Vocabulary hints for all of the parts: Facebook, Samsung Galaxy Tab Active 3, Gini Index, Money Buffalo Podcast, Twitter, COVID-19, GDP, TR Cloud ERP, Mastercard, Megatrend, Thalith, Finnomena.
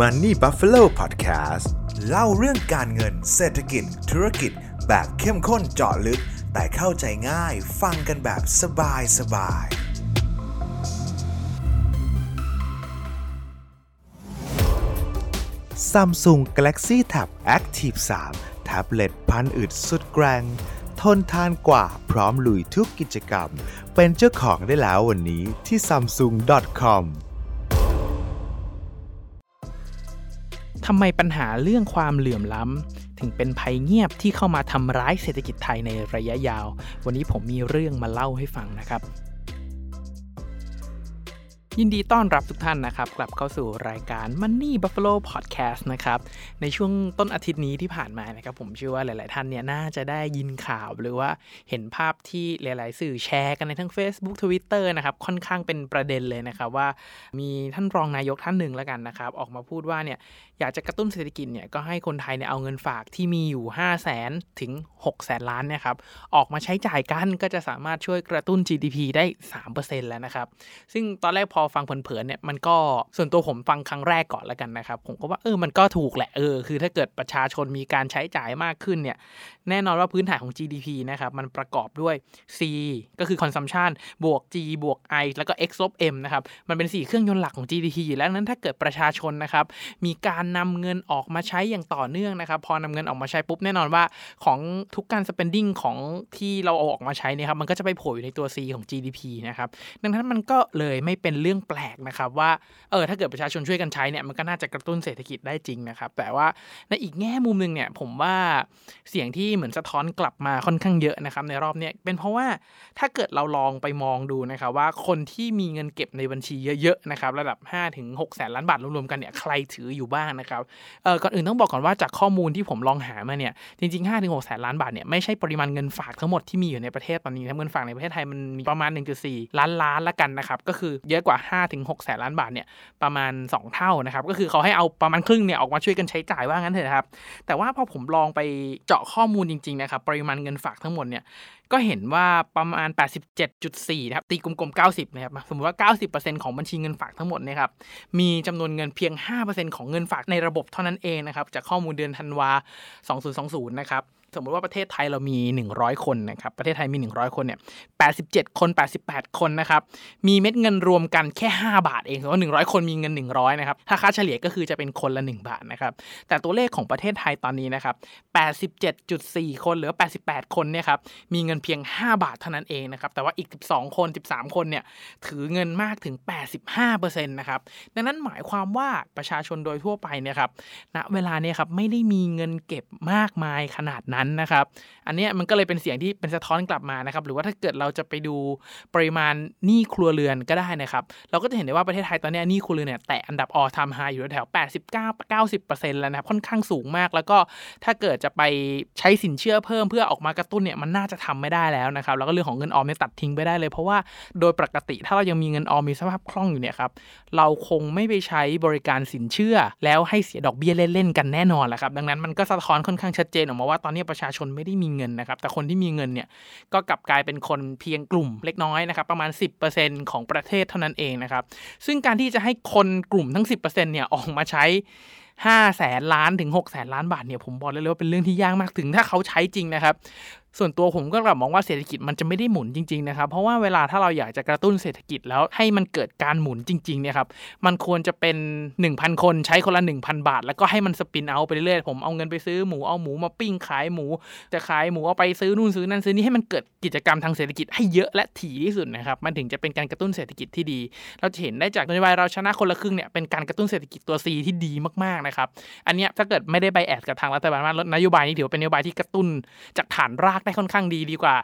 Money Buffalo Podcast เล่าเรื่องการเงินเศรษฐกิจธุรกิจแบบเข้มข้นเจาะลึกแต่เข้าใจง่ายฟังกันแบบสบายสบายSamsung Galaxy Tab Active 3 แท็บเล็ตพันอึดสุดแกร่งทนทานกว่าพร้อมลุยทุกกิจกรรมเป็นเจ้าของได้แล้ววันนี้ที่ samsung.com ทำไมปัญหาเรื่องความเหลื่อมล้ำถึงเป็นภัยเงียบที่เข้ามาทำร้ายเศรษฐกิจไทยในระยะยาววันนี้ผมมีเรื่องมาเล่าให้ฟังนะครับยินดีต้อนรับทุกท่านนะครับกลับเข้าสู่รายการ Money Buffalo Podcast นะครับในช่วงต้นอาทิตย์นี้ที่ผ่านมานะครับผมเชื่อว่าหลายๆท่านเนี่ยน่าจะได้ยินข่าวหรือว่าเห็นภาพที่หลายๆสื่อแชร์กันในทั้ง Facebook Twitter นะครับค่อนข้างเป็นประเด็นเลยนะครับว่ามีท่านรองนายกท่านหนึ่งแล้วกันนะครับออกมาพูดว่าเนี่ยอยากจะกระตุ้นเศรษฐกิจเนี่ยก็ให้คนไทยเนี่ยเอาเงินฝากที่มีอยู่ 500,000 ถึง 600,000 ล้านนะครับออกมาใช้จ่ายกันก็จะสามารถช่วยกระตุ้น GDP ได้ 3% แล้วนะครับซึ่งตอนแรกพอฟังเผินๆเนี่ยมันก็ส่วนตัวผมฟังครั้งแรกก่อนแล้วกันนะครับผมก็ว่ามันก็ถูกแหละคือถ้าเกิดประชาชนมีการใช้จ่ายมากขึ้นเนี่ยแน่นอนว่าพื้นฐานของ GDP นะครับมันประกอบด้วย C ก็คือ consumption บวก G บวก I แล้วก็ X ลบ M นะครับมันเป็น4เครื่องยนต์หลักของ GDP อยู่แล้วนั้นถ้าเกิดประชาชนนะครับมีการนำเงินออกมาใช้อย่างต่อเนื่องนะครับพอนำเงินออกมาใช้ปุ๊บแน่นอนว่าของทุกการ spending ของที่เราเอาออกมาใช้เนี่ยครับมันก็จะไปโผล่อยู่ในตัว C ของ GDP นะครับดังนั้นมันก็เลยไม่เป็นเรื่องแปลกนะครับว่าถ้าเกิดประชาชนช่วยกันใช้เนี่ยมันก็น่าจะกระตุ้นเศรษฐกิจได้จริงนะครับแต่ว่าในอีกแง่มุมนึงเนี่ยผมว่าเสียงที่เหมือนสะท้อนกลับมาค่อนข้างเยอะนะครับในรอบเนี้ยเป็นเพราะว่าถ้าเกิดเราลองไปมองดูนะครับว่าคนที่มีเงินเก็บในบัญชีเยอะๆนะครับระดับ 5-6 แสนล้านบาทรวมๆกันเนี่ยใครถืออยู่บ้างนะครับก่อนอื่นต้องบอกก่อนว่าจากข้อมูลที่ผมลองหามาเนี่ยจริงๆ 5-6 แสนล้านบาทเนี่ยไม่ใช่ปริมาณเงินฝากทั้งหมดที่มีอยู่ในประเทศตอนนี้เงินฝากในประเทศไทยมันมีประมาณ 1.4 ล้านล้านละกันนะครับก็คือเยอะกว่า5-6 แสนล้านบาทเนี่ยประมาณ2เท่านะครับก็คือเขาให้เอาประมาณครึ่งเนี่ยออกมาช่วยกันใช้จ่ายว่างั้นเถอะครับแต่ว่าพอผมลองไปเจาะข้อมูลจริงๆนะครับปริมาณเงินฝากทั้งหมดเนี่ยก็เห็นว่าประมาณ 87.4 นะครับตีกลมๆ90นะครับสมมุติว่า 90% ของบัญชีเงินฝากทั้งหมดเนี่ยครับมีจำนวนเงินเพียง 5% ของเงินฝากในระบบเท่านั้นเองนะครับจากข้อมูลเดือนธันวาคม 2020นะครับสมมติว่าประเทศไทยเรามี100คนนะครับประเทศไทยมี100คนเนี่ย87คน88คนนะครับมีเม็ดเงินรวมกันแค่5บาทเองเพราะว่า100คนมีเงิน100นะครับถ้าค่าเฉลี่ยก็คือจะเป็นคนละ1บาทนะครับแต่ตัวเลขของประเทศไทยตอนนี้นะครับ 87.4 คนหรือ88คนเนี่ยครับมีเงินเพียง5บาทเท่านั้นเองนะครับแต่ว่าอีก12คน13คนเนี่ยถือเงินมากถึง 85% นะครับดังนั้นหมายความว่าประชาชนโดยทั่วไปเนี่ยครับณเวลาเนี่ยครับไม่ได้มีเงินเก็บมากมายขนาดนั้นนะครับอันนี้มันก็เลยเป็นเสียงที่เป็นสะท้อนกลับมานะครับหรือว่าถ้าเกิดเราจะไปดูปริมาณหนี้ครัวเรือนก็ได้นะครับเราก็จะเห็นได้ว่าประเทศไทยตอนนี้หนี้ครัวเรือนเนี่ยแตะอันดับ all time high อยู่แถว 89-90% แล้วนะครับค่อนข้างสูงมากแล้วก็ถ้าเกิดจะไปใช้สินเชื่อเพิ่มเพื่อออกมากระตุ้นเนี่ยมันน่าจะทำไม่ได้แล้วนะครับแล้วก็เรื่องของเงินออมเนี่ยตัดทิ้งไปได้เลยเพราะว่าโดยปกติถ้าเรายังมีเงินออมมีสภาพคล่องอยู่เนี่ยครับเราคงไม่ไปใช้บริการสินเชื่อแล้วให้เสียดอกเบี้ยเล่นๆกันแน่นอนแหละครับดังนั้นมันก็สะท้อนค่อนข้างชัดเจนออกมาว่าตอนนี้ประชาชนไม่ได้มีเงินนะครับแต่คนที่มีเงินเนี่ยก็กลับกลายเป็นคนเพียงกลุ่มเล็กน้อยนะครับประมาณ 10% ของประเทศเท่านั้นเองนะครับซึ่งการที่จะให้คนกลุ่มทั้ง 10% เนี่ยออกมาใช้5แสนล้านถึง6แสนล้านบาทเนี่ยผมบอกเลยว่าเป็นเรื่องที่ยากมากถึงถ้าเขาใช้จริงนะครับส่วนตัวผมก็กลับมองว่าเศรษฐกิจมันจะไม่ได้หมุนจริงๆนะครับเพราะว่าเวลาถ้าเราอยากจะกระตุ้นเศรษฐกิจแล้วให้มันเกิดการหมุนจริงๆเนี่ยครับมันควรจะเป็น 1,000 คนใช้คนละ 1,000 บาทแล้วก็ให้มันสปินเอาไปเรื่อยๆผมเอาเงินไปซื้อหมูเอาหมูมาปิ้งขายหมูจะขายหมูเอาไปซื้อนู่นซื้อนั่นซื้อนี่ให้มันเกิดกิจกรรมทางเศรษฐกิจให้เยอะและถี่ที่สุดนะครับมันถึงจะเป็นการกระตุ้นเศรษฐกิจที่ดีเราจะเห็นได้จากนโยบายเราชนะคนละครึ่งเนี่ยเป็นการกระตุ้นเศรษฐกิจตัว C ที่ดีมากๆนะครับอันเนี้ยถ้าเกิดไม่ได้ไบแอสกับทางรัฐบาลว่านโยบายนี้ถือเป็นนโยบายที่กระตุ้นจากฐานรากได้ค่อนข้างดีกว่า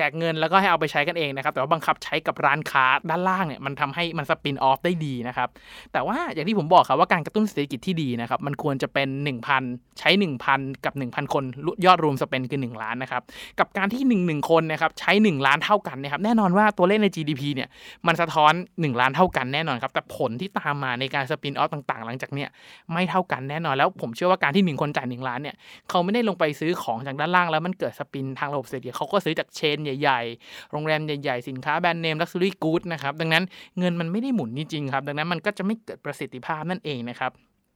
แจกเงินแล้วก็ให้เอาไปใช้กันเองนะครับแต่ว่าบังคับใช้กับร้านค้าด้านล่างเนี่ยมันทำให้มันสปินออฟได้ดีนะครับแต่ว่าอย่างที่ผมบอกครับว่าการกระตุ้นเศรษฐกิจที่ดีนะครับมันควรจะเป็น 1,000 ใช้ 1,000 กับ 1,000 คนยอดรวมสเปนคือ1ล้านนะครับกับการที่1คนนะครับใช้1ล้านเท่ากันนะครับแน่นอนว่าตัวเลขใน GDP เนี่ยมันสะท้อน1ล้านเท่ากันแน่นอนครับแต่ผลที่ตามมาในการสปินออฟต่างๆหลังจากเนี้ยไม่เท่ากันแน่นอนแล้วผมเชื่อว่าการที่1คนจ่าย1ล้านเนี่ยเขาไม่ได้ลงไปซื้อของจากด้านล่างแล้วมันเกิดสปินทางระบบเศรษฐกิจเขาก็ซื้อจากเชนใหญ่ๆโรงแรมใหญ่ๆสินค้าแบรนด์เนม Luxury Goods นะครับดังนั้นเงินมันไม่ได้หมุนจริงๆครับดังนั้นมันก็จะไม่เกิดประสิทธิภาพนั่นเองนะครับ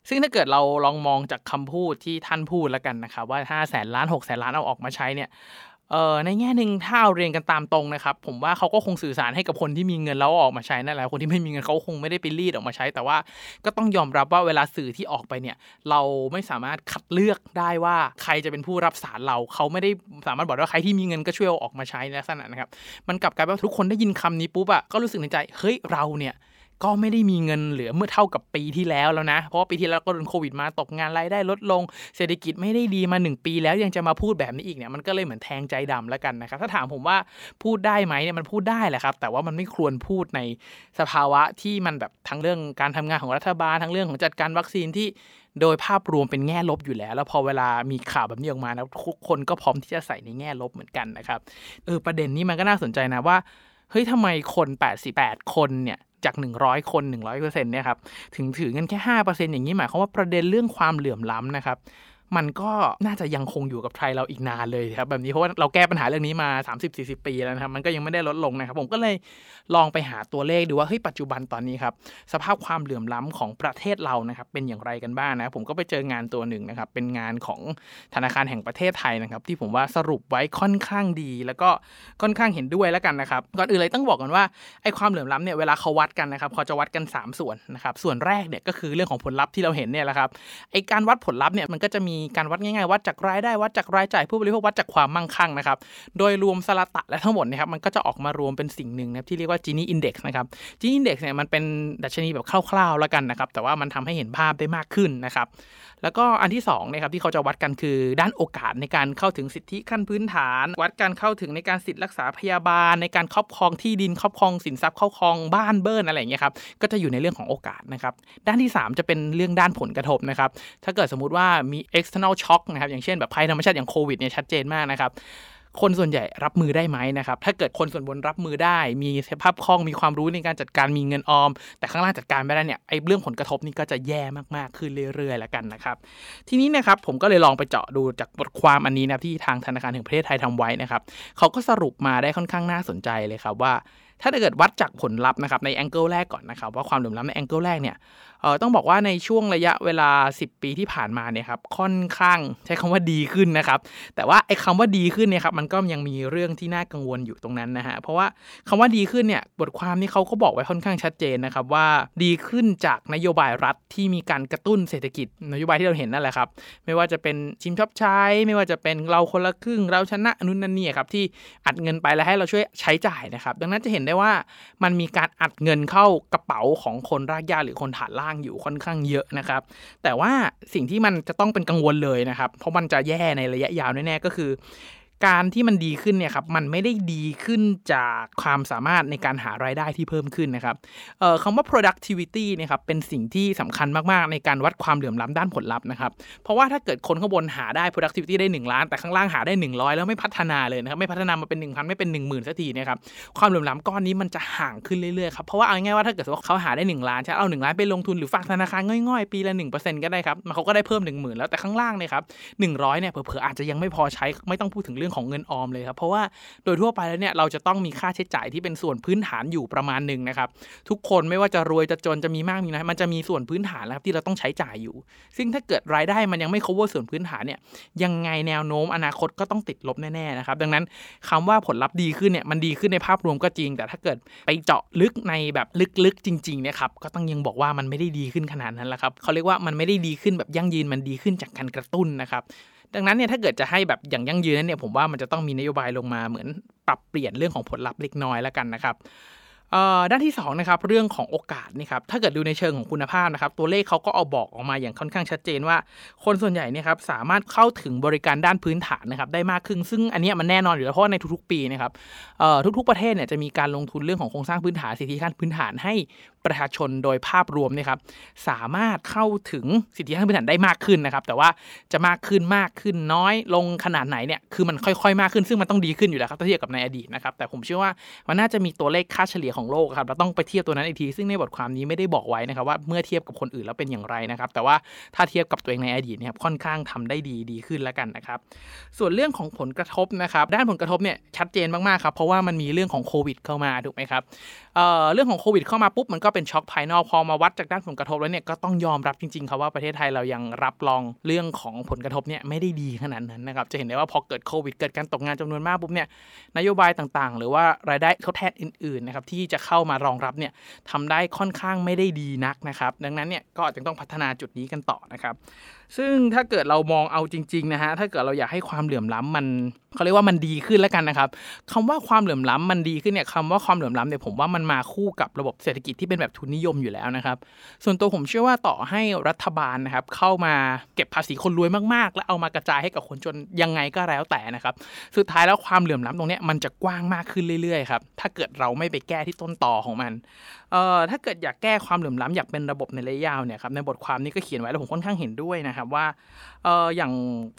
ซึ่งถ้าเกิดเราลองมองจากคำพูดที่ท่านพูดแล้วกันนะครับว่า 500,000 ล้าน 600,000 ล้านเอาออกมาใช้เนี่ยในแง่นึงถ้าเอาเรียนกันตามตรงนะครับผมว่าเขาก็คงสื่อสารให้กับคนที่มีเงินแล้วออกมาใช้นั่นแหละคนที่ไม่มีเงินเขาคงไม่ได้ไปรีดออกมาใช้แต่ว่าก็ต้องยอมรับว่าเวลาสื่อที่ออกไปเนี่ยเราไม่สามารถคัดเลือกได้ว่าใครจะเป็นผู้รับสารเราเขาไม่ได้สามารถบอกว่าใครที่มีเงินก็ช่วยเอาออกมาใช้ในลักษณะนะครับมันกลับกลายเป็นว่าทุกคนได้ยินคำนี้ปุ๊บอะก็รู้สึกในใจเฮ้ยเราเนี่ยก็ไม่ได้มีเงินเหลือเมื่อเท่ากับปีที่แล้วแล้วนะเพราะว่าปีที่แล้วก็โดนโควิดมาตกงานรายได้ลดลงเศรษฐกิจไม่ได้ดีมา1ปีแล้วยังจะมาพูดแบบนี้อีกเนี่ยมันก็เลยเหมือนแทงใจดำแล้วกันนะครับถ้าถามผมว่าพูดได้ไหมเนี่ยมันพูดได้แหละครับแต่ว่ามันไม่ควรพูดในสภาวะที่มันแบบทั้งเรื่องการทำงานของรัฐบาลทั้งเรื่องของจัดการวัคซีนที่โดยภาพรวมเป็นแง่ลบอยู่แล้วแล้วพอเวลามีข่าวแบบนี้ออกมานะทุกคนก็พร้อมที่จะใส่ในแง่ลบเหมือนกันนะครับประเด็นนี้มันก็น่าสนใจนะว่าเฮ้ยทำไมคน88คนเนี่ยจาก100คน 100% เนี่ยครับถึงถือเงินแค่ 5% อย่างนี้หมายความว่าประเด็นเรื่องความเหลื่อมล้ำนะครับมันก็น่าจะยังคงอยู่กับไทยเราอีกนานเลยครับแบบนี้เพราะว่าเราแก้ปัญหาเรื่องนี้มา 30-40 ปีแล้วนะครับมันก็ยังไม่ได้ลดลงนะครับผมก็เลยลองไปหาตัวเลขดูว่าเฮ้ยปัจจุบันตอนนี้ครับสภาพความเหลื่อมล้ำของประเทศเรานะครับเป็นอย่างไรกันบ้างนะผมก็ไปเจองานตัวหนึ่งนะครับเป็นงานของธนาคารแห่งประเทศไทยนะครับที่ผมว่าสรุปไว้ค่อนข้างดีแล้วก็ค่อนข้างเห็นด้วยแล้วกันนะครับก่อนอื่นเลยต้องบอกก่อนว่าไอ้ความเหลื่อมล้ำเนี่ยเวลาเขาวัดกันนะครับเขาจะวัดกัน3ส่วนนะครับส่วนแรกเนี่ยก็คือเรื่องของผลลัพธ์ที่เราเห็นเนี่ยแหละครับไอ้การวัดผลลัพธ์เนี่ยมันก็จะมีการวัดง่ายๆวัดจากรายได้วัดจากรายจ่ายผู้บริโภควัดจากความมั่งคั่งนะครับโดยรวมสละตะและทั้งหมดนะครับมันก็จะออกมารวมเป็นสิ่งหนึ่งนะครับที่เรียกว่า Gini Index นะครับ Gini Index เนี่ยมันเป็นดัชนีแบบคร่าวๆแล้วกันนะครับแต่ว่ามันทำให้เห็นภาพได้มากขึ้นนะครับแล้วก็อันที่2นะครับที่เขาจะวัดกันคือด้านโอกาสในการเข้าถึงสิทธิขั้นพื้นฐานวัดการเข้าถึงในการสิทธิรักษาพยาบาลในการครอบครองที่ดินครอบครองสินทรัพย์ครอบครองบ้านเบิ้ลอะไรอย่างเงี้ยครับก็จะอยู่ในเรื่องของโอกาสนะครับด้านที่3จะเป็นเรื่องด้านผลกระทบนะครับถ้าเกิดสมมติว่ามี external shock นะครับอย่างเช่นแบบภัยธรรมชาติอย่างโควิดเนี่ยชัดเจนมากนะครับคนส่วนใหญ่รับมือได้ไหมนะครับถ้าเกิดคนส่วนบนรับมือได้มีสภาพคล่องมีความรู้ในการจัดการมีเงินออมแต่ข้างล่างจัดการไม่ได้เนี่ยไอ้เรื่องผลกระทบนี่ก็จะแย่มากๆขึ้นเรื่อยๆแล้วกันนะครับทีนี้นะครับผมก็เลยลองไปเจาะดูจากบทความอันนี้นะที่ทางธนาคารแห่งประเทศไทยทำไว้นะครับเขาก็สรุปมาได้ค่อนข้างน่าสนใจเลยครับว่าถ้าเกิดวัดจากผลลัพธ์นะครับในแองเกิลแรกก่อนนะครับว่าความเหลื่อมล้ำในแองเกิลแรกเนี่ยต้องบอกว่าในช่วงระยะเวลา10ปีที่ผ่านมาเนี่ยครับค่อนข้างใช้คำว่าดีขึ้นนะครับแต่ว่าไอ้คำว่าดีขึ้นเนี่ยครับมันก็ยังมีเรื่องที่น่ากังวลอยู่ตรงนั้นนะฮะเพราะว่าคำว่าดีขึ้นเนี่ยบทความนี้เขาก็บอกไว้ค่อนข้างชัดเจนนะครับว่าดีขึ้นจากนโยบายรัฐที่มีการกระตุ้นเศรษฐกิจนโยบายที่เราเห็นนั่นแหละครับไม่ว่าจะเป็นชิมช็อปใช้ไม่ว่าจะเป็นเราคนละครึ่งเราชนะนู่นนั่นนี่ครับที่อัดเงินไปแล้วให้เราช่วยใช้จ่ายนะครับดังนั้นจะเห็นได้ว่ามันมีการอัดเงินเข้ากระเป๋าของคนรากหญ้าหรือคนฐานล่างอยู่ค่อนข้างเยอะนะครับแต่ว่าสิ่งที่มันจะต้องเป็นกังวลเลยนะครับเพราะมันจะแย่ในระยะยาวแน่ๆก็คือการที่มันดีขึ้นเนี่ยครับมันไม่ได้ดีขึ้นจากความสามารถในการหารายได้ที่เพิ่มขึ้นนะครับคำว่า productivity เนี่ยครับเป็นสิ่งที่สำคัญมากๆในการวัดความเหลื่อมล้ำด้านผลลัพธ์นะครับเพราะว่าถ้าเกิดคนข้างบนหาได้ productivity ได้1ล้านแต่ข้างล่างหาได้100แล้วไม่พัฒนาเลยนะครับไม่พัฒนามาเป็น 1,000 ไม่เป็น 10,000 สักทีเนี่ยครับความเหลื่อมล้ำก้อนนี้มันจะห่างขึ้นเรื่อยๆครับเพราะว่าเอาง่ายๆว่าถ้าเกิดว่าเขาหาได้1ล้านใช่เอา1ล้านไปลงทุนหรือฝากธนาคารง่อยๆปีละ 1% ก็ได้ครับมันเขาก็ได้เพิ่ม 10,000 แล้วแต่ข้างล่างเนี่ยครับ100เนี่ยเผลอๆอาจจะยังไม่พอใช้ไม่ต้องพูดถึงของเงินออมเลยครับเพราะว่าโดยทั่วไปแล้วเนี่ยเราจะต้องมีค่าใช้จ่ายที่เป็นส่วนพื้นฐานอยู่ประมาณนึงนะครับทุกคนไม่ว่าจะรวยจะจนจะมีมากมีน้อยมันจะมีส่วนพื้นฐานนะครับที่เราต้องใช้จ่ายอยู่ซึ่งถ้าเกิดรายได้มันยังไม่ cover ส่วนพื้นฐานเนี่ยยังไงแนวโน้มอนาคตก็ต้องติดลบแน่ๆนะครับดังนั้นคำว่าผลลัพธ์ดีขึ้นเนี่ยมันดีขึ้นในภาพรวมก็จริงแต่ถ้าเกิดไปเจาะลึกในแบบลึกๆจริงๆเนี่ยครับก็ต้องยังบอกว่ามันไม่ได้ดีขึ้นขนาดนั้นละครับเขาเรียกว่ามันไม่ได้ดีขึ้นแบบยั่งยืนมันดีขึ้นจากการกระตุ้นนะครับดังนั้นเนี่ยถ้าเกิดจะให้แบบอย่างยั่งยืนนั้นเนี่ยผมว่ามันจะต้องมีนโยบายลงมาเหมือนปรับเปลี่ยนเรื่องของผลลัพธ์เล็กน้อยแล้วกันนะครับด้านที่2นะครับเรื่องของโอกาสนี่ครับถ้าเกิดดูในเชิงของคุณภาพนะครับตัวเลขเขาก็เอาบอกออกมาอย่างค่อนข้างชัดเจนว่าคนส่วนใหญ่เนี่ยครับสามารถเข้าถึงบริการด้านพื้นฐานนะครับได้มากขึ้นซึ่งอันนี้มันแน่นอนอยู่แล้วเพราะในทุกๆปีนะครับทุกๆประเทศเนี่ยจะมีการลงทุนเรื่องของโครงสร้างพื้นฐานสิทธิขั้นพื้นฐานให้ประชาชนโดยภาพรวมนะครับสามารถเข้าถึงสิทธิขั้นพื้นฐานได้มากขึ้นนะครับแต่ว่าจะมากขึ้นน้อยลงขนาดไหนเนี่ยคือมันค่อยๆมากขึ้นซึ่งมันต้องดีขึ้นอยู่แล้วครับถ้าเทียบกับในอดีตนะครับแต่ผมเชื่อว่ามันน่าจะมีตัวเลขค่าเฉลี่ย ของโลกครับเราต้องไปเทียบตัวนั้นอีกทีซึ่งในบทความนี้ไม่ได้บอกไว้นะครับว่าเมื่อเทียบกับคนอื่นแล้วเป็นอย่างไรนะครับแต่ว่าถ้าเทียบกับตัวเองในอดีตเนี่ยค่อนข้างทำได้ดีขึ้นแล้วกันนะครับส่วนเรื่องของผลกระทบนะครับด้านผลกระทบเนี่ยชัดเจนมากๆครับเพราะว่ามันมีเรื่องของโควิดเข้ามาถูกไหมครับเรื่องของโควิดเข้ามาปุ๊บมันก็เป็นช็อคภายนอกพอมาวัดจากด้านผลกระทบแล้วเนี่ยก็ต้องยอมรับจริงๆครับว่าประเทศไทยเรายังรับรองเรื่องของผลกระทบเนี่ยไม่ได้ดีขนาดนั้นนะครับจะเห็นได้ว่าพอเกิดโควิดเกิดการตกงานจำนวนมากปุ๊บเนี่ยนโยบายต่างๆหรือว่ารายได้ทดแทนอื่นๆนะครับที่จะเข้ามารองรับเนี่ยทำได้ค่อนข้างไม่ได้ดีนักนะครับดังนั้นเนี่ยก็ต้องพัฒนาจุดนี้กันต่อนะครับซึ่งถ้าเกิดเรามองเอาจริงๆนะฮะถ้าเกิดเราอยากให้ความเหลื่อมล้ำมันเขาเรียกว่ามันดีขึ้นแล้วกันนะครับคำว่าความเหลื่อมล้ำมันดีขึ้นเนี่ยคำว่าความเหลื่อมล้ำเนี่ยผมว่ามันมาคู่กับระบบเศรษฐกิจที่เป็นแบบทุนนิยมอยู่แล้วนะครับส่วนตัวผมเชื่อว่าต่อให้รัฐบาลนะครับเข้ามาเก็บภาษีคนรวยมากๆแล้วเอามากระจายให้กับคนจนยังไงก็แล้วแต่นะครับสุดท้ายแล้วความเหลื่อมล้ำตรงนี้มันจะกว้างมากขึ้นเรื่อยๆครับถ้าเกิดเราไม่ไปแก้ที่ต้นตอของมันถ้าเกิดอยากแก้ความเหลื่อมล้ำอยากเป็นระบบในระยะยาวเนี่ยครับในบทความนี้ก็เขียนไว้แล้วผมค่อนข้างเห็นด้วยนะครับว่าอย่าง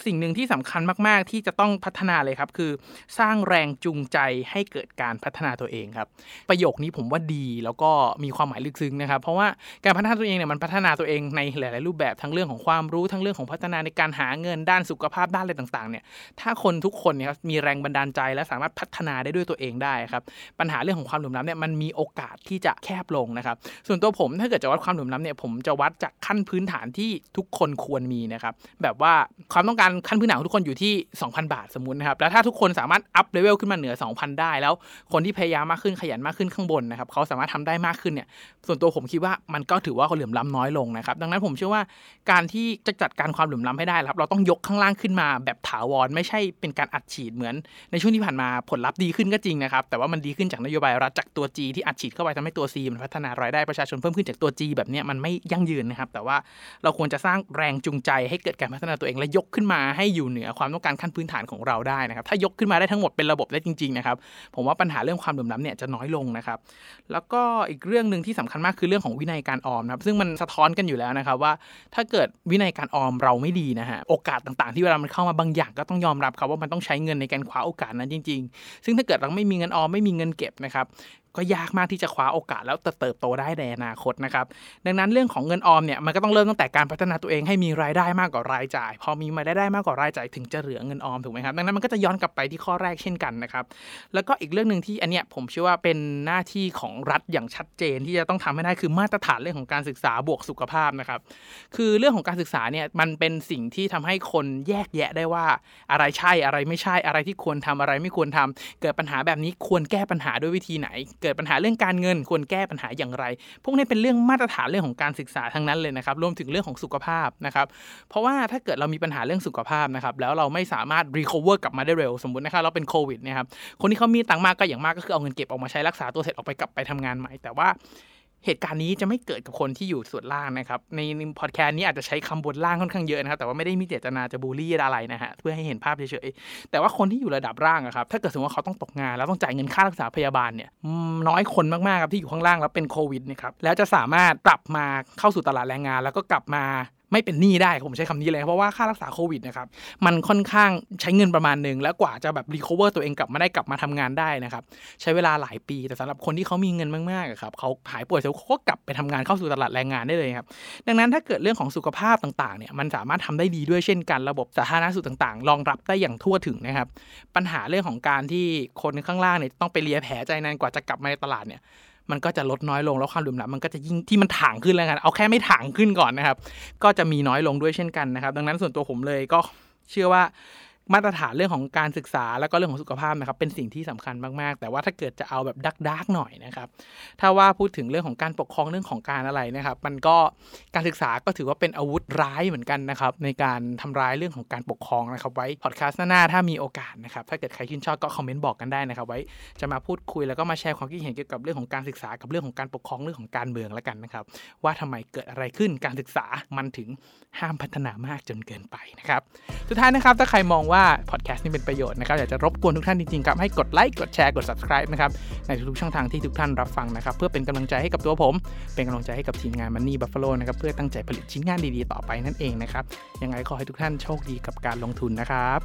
สิ่งนึงที่สำคัญมากๆที่จะต้องพัฒนาเลยครับคือสร้างแรงจูงใจให้เกิดการพัฒนาตัวเองครับประโยคนี้ผมว่าดีแล้วก็มีความหมายลึกซึ้งนะครับเพราะว่าการพัฒนาตัวเองเนี่ยมันพัฒนาตัวเองในหลายๆรูปแบบทั้งเรื่องของความรู้ทั้งเรื่องของพัฒนาในการหาเงินด้านสุขภาพด้านอะไรต่างๆเนี่ยถ้าคนทุกคนเนี่ยมีแรงบันดาลใจและสามารถพัฒนาได้ด้วยตัวเองได้ครับปัญหาเรื่องของความเหลื่อมล้ำเนี่ยมันมีโอกาสที่จะแคบลงนะครับส่วนตัวผมถ้าเกิดจะวัดความเหลื่อมล้ำเนี่ยผมจะวัดจากขั้นพื้นฐานที่ทุกคนควรมีนะครับแบบว่าความต้องการขั้นพื้นฐานของทุกคนอยู่ที่ 2,000 บาทสมมุตินะครับแล้วถ้าทุกคนสามารถอัพเลเวลขึ้นมาเหนือ 2,000 ได้แล้วคนที่พยายามมากขึ้นขยันมากขึ้นข้างบนนะครับเขาสามารถทำได้มากขึ้นเนี่ยส่วนตัวผมคิดว่ามันก็ถือว่าความเหลื่อมล้ำน้อยลงนะครับดังนั้นผมเชื่อว่าการที่จะจัดการความเหลื่อมล้ำให้ได้ครับเราต้องยกข้างล่างขึ้นมาแบบถาวรไม่ใช่เป็นการอัดฉีดเหมือนในช่วงที่ผ่านมาผลลัพธ์ดีขึ้นก็จริงนะครับแต่ว่ามันดีขึ้นจากนโยบายรัฐจากตัว G ที่อัดฉีดเข้าไปทำให้ตัว C มันพัฒนารายได้ประชาชนเพิ่มขึ้นจากตัว G แบบนี้มันไม่ยั่งยืนนะครับแต่ว่าเราควรจะสร้างแรงจูงใจให้เกิดการพัฒนาตัวเองและยกขึ้นมาให้อยู่เหนือความต้องการขั้นพื้นฐานของเราได้นะครับถ้ายกขึ้นมาได้ทั้งหมดเป็นระบบได้จริงๆนะครับผมว่าปัญหาเรื่องความเหลื่อมล้ำเนี่ยจะน้อยลงนะครับแล้วก็อีกเรื่องนึงที่สำคัญมากคือเรื่องของวินัยการออมนะครับซึ่งมันสะท้อนกันอยู่แล้วนะครับว่าถ้าเกิดวินัยการออมเราไม่ดีนะฮะโอกาสต่างๆที่เวลามันเข้ามาบางอย่างก็ต้องยอมรับครับว่ามันต้องใช้เงินในการคว้าโอกาสนั้นจริงๆซึ่งถ้าเกิดเราไม่มีเงินออมไม่มีเงินเก็บนะครับก็ยากมากที่จะคว้าโอกาสแล้วเติบโตได้ในอนาคตนะครับดังนั้นเรื่องของเงินออมเนี่ยมันก็ต้องเริ่มตั้งแต่การพัฒนาตัวเองให้มีรายได้มากกว่ารายจ่ายพอมีรายได้มากกว่ารายจ่ายถึงจะเหลือเงินออมถูกไหมครับดังนั้นมันก็จะย้อนกลับไปที่ข้อแรกเช่นกันนะครับแล้วก็อีกเรื่องนึงที่อันเนี้ยผมเชื่อว่าเป็นหน้าที่ของรัฐอย่างชัดเจนที่จะต้องทำให้ได้คือมาตรฐานเรื่องของการศึกษาบวกสุขภาพนะครับคือเรื่องของการศึกษาเนี่ยมันเป็นสิ่งที่ทำให้คนแยกแยะได้ว่าอะไรใช่อะไรไม่ใช่อะไรที่ควรทำอะไรไม่ควรทำเกิดปัญหาแบบนี้ควรแก้ปัญหาด้วยวิธีไหนเกิดปัญหาเรื่องการเงินควรแก้ปัญหาอย่างไรพวกนี้เป็นเรื่องมาตรฐานเรื่องของการศึกษาทั้งนั้นเลยนะครับรวมถึงเรื่องของสุขภาพนะครับเพราะว่าถ้าเกิดเรามีปัญหาเรื่องสุขภาพนะครับแล้วเราไม่สามารถรีคอเวอร์กลับมาได้เร็วสมมุตินะครับเราเป็นโควิดนะครับคนที่เขามีตังค์มากก็อย่างมากก็คือเอาเงินเก็บออกมาใช้รักษาตัวเสร็จออกไปกลับไปทำงานใหม่แต่ว่าเหตุการณ์นี้จะไม่เกิดกับคนที่อยู่ส่วนล่างนะครับในพอดแคสต์นี้อาจจะใช้คำบนล่างค่อนข้างเยอะนะครับแต่ว่าไม่ได้มีเจตนาจะบูลลี่อะไรนะฮะเพื่อให้เห็นภาพเฉยๆแต่ว่าคนที่อยู่ระดับล่างอะครับถ้าเกิดสมมติว่าเขาต้องตกงานแล้วต้องจ่ายเงินค่ารักษาพยาบาลเนี่ยน้อยคนมากๆครับที่อยู่ข้างล่างแล้วเป็นโควิดนะครับแล้วจะสามารถกลับมาเข้าสู่ตลาดแรงงานแล้วก็กลับมาไม่เป็นหนี้ได้ผมใช้คำนี้เลยเพราะว่าค่ารักษาโควิดนะครับมันค่อนข้างใช้เงินประมาณนึงแล้วกว่าจะแบบรีคอเวอร์ตัวเองกลับมาได้กลับมาทำงานได้นะครับใช้เวลาหลายปีแต่สำหรับคนที่เขามีเงินมากๆครับเขาหายป่วยเสร็จเขาก็กลับไปทำงานเข้าสู่ตลาดแรงงานได้เลยครับดังนั้นถ้าเกิดเรื่องของสุขภาพต่างๆเนี่ยมันสามารถทำได้ดีด้วยเช่นกันระบบสาธารณสุขต่างๆรองรับได้อย่างทั่วถึงนะครับปัญหาเรื่องของการที่คนข้างล่างเนี่ยต้องไปเลียแผลใจนานกว่าจะกลับมาในตลาดเนี่ยมันก็จะลดน้อยลงแล้วความเหลื่อมล้ำมันก็จะยิ่งที่มันถ่างขึ้นแล้วกันเอาแค่ไม่ถ่างขึ้นก่อนนะครับก็จะมีน้อยลงด้วยเช่นกันนะครับดังนั้นส่วนตัวผมเลยก็เชื่อว่ามาตรฐานเรื่องของการศึกษาแล้วก็เรื่องของสุขภาพนะครับเป็นสิ่งที่สำคัญมากๆแต่ว่าถ้าเกิดจะเอาแบบดักๆหน่อยนะครับถ้าว่าพูดถึงเรื่องของการปกครองเรื่องของการอะไรนะครับมันก็การศึกษาก็ถือว่าเป็นอาวุธร้ายเหมือนกันนะครับในการทำร้ายเรื่องของการปกครองนะครับไว้พอดแคสต์หน้าถ้ามีโอกาสนะครับถ้าเกิดใครชื่นชอบก็คอมเมนต์บอกกันได้นะครับไว้จะมาพูดคุยแล้วก็มาแชร์ความคิดเห็นเกี่ยวกับเรื่องของการศึกษากับเรื่องของการปกครองเรื่องของการเมืองแล้วกันนะครับว่าทำไมเกิดอะไรขึ้นการศึกษามันถึงห้ามพัฒนามากจนเกินไปนะครับสุดท้ายนะครับถ้าใครมองว่าพอดแคสต์นี้เป็นประโยชน์นะครับอยากจะรบกวนทุกท่านจริงๆครับให้กดไลค์กดแชร์กด Subscribe นะครับในทุกๆช่องทางที่ทุกท่านรับฟังนะครับเพื่อเป็นกำลังใจให้กับตัวผมเป็นกำลังใจให้กับทีมงาน Money Buffalo นะครับเพื่อตั้งใจผลิตชิ้นงานดีๆต่อไปนั่นเองนะครับยังไงขอให้ทุกท่านโชคดีกับการลงทุนนะครับ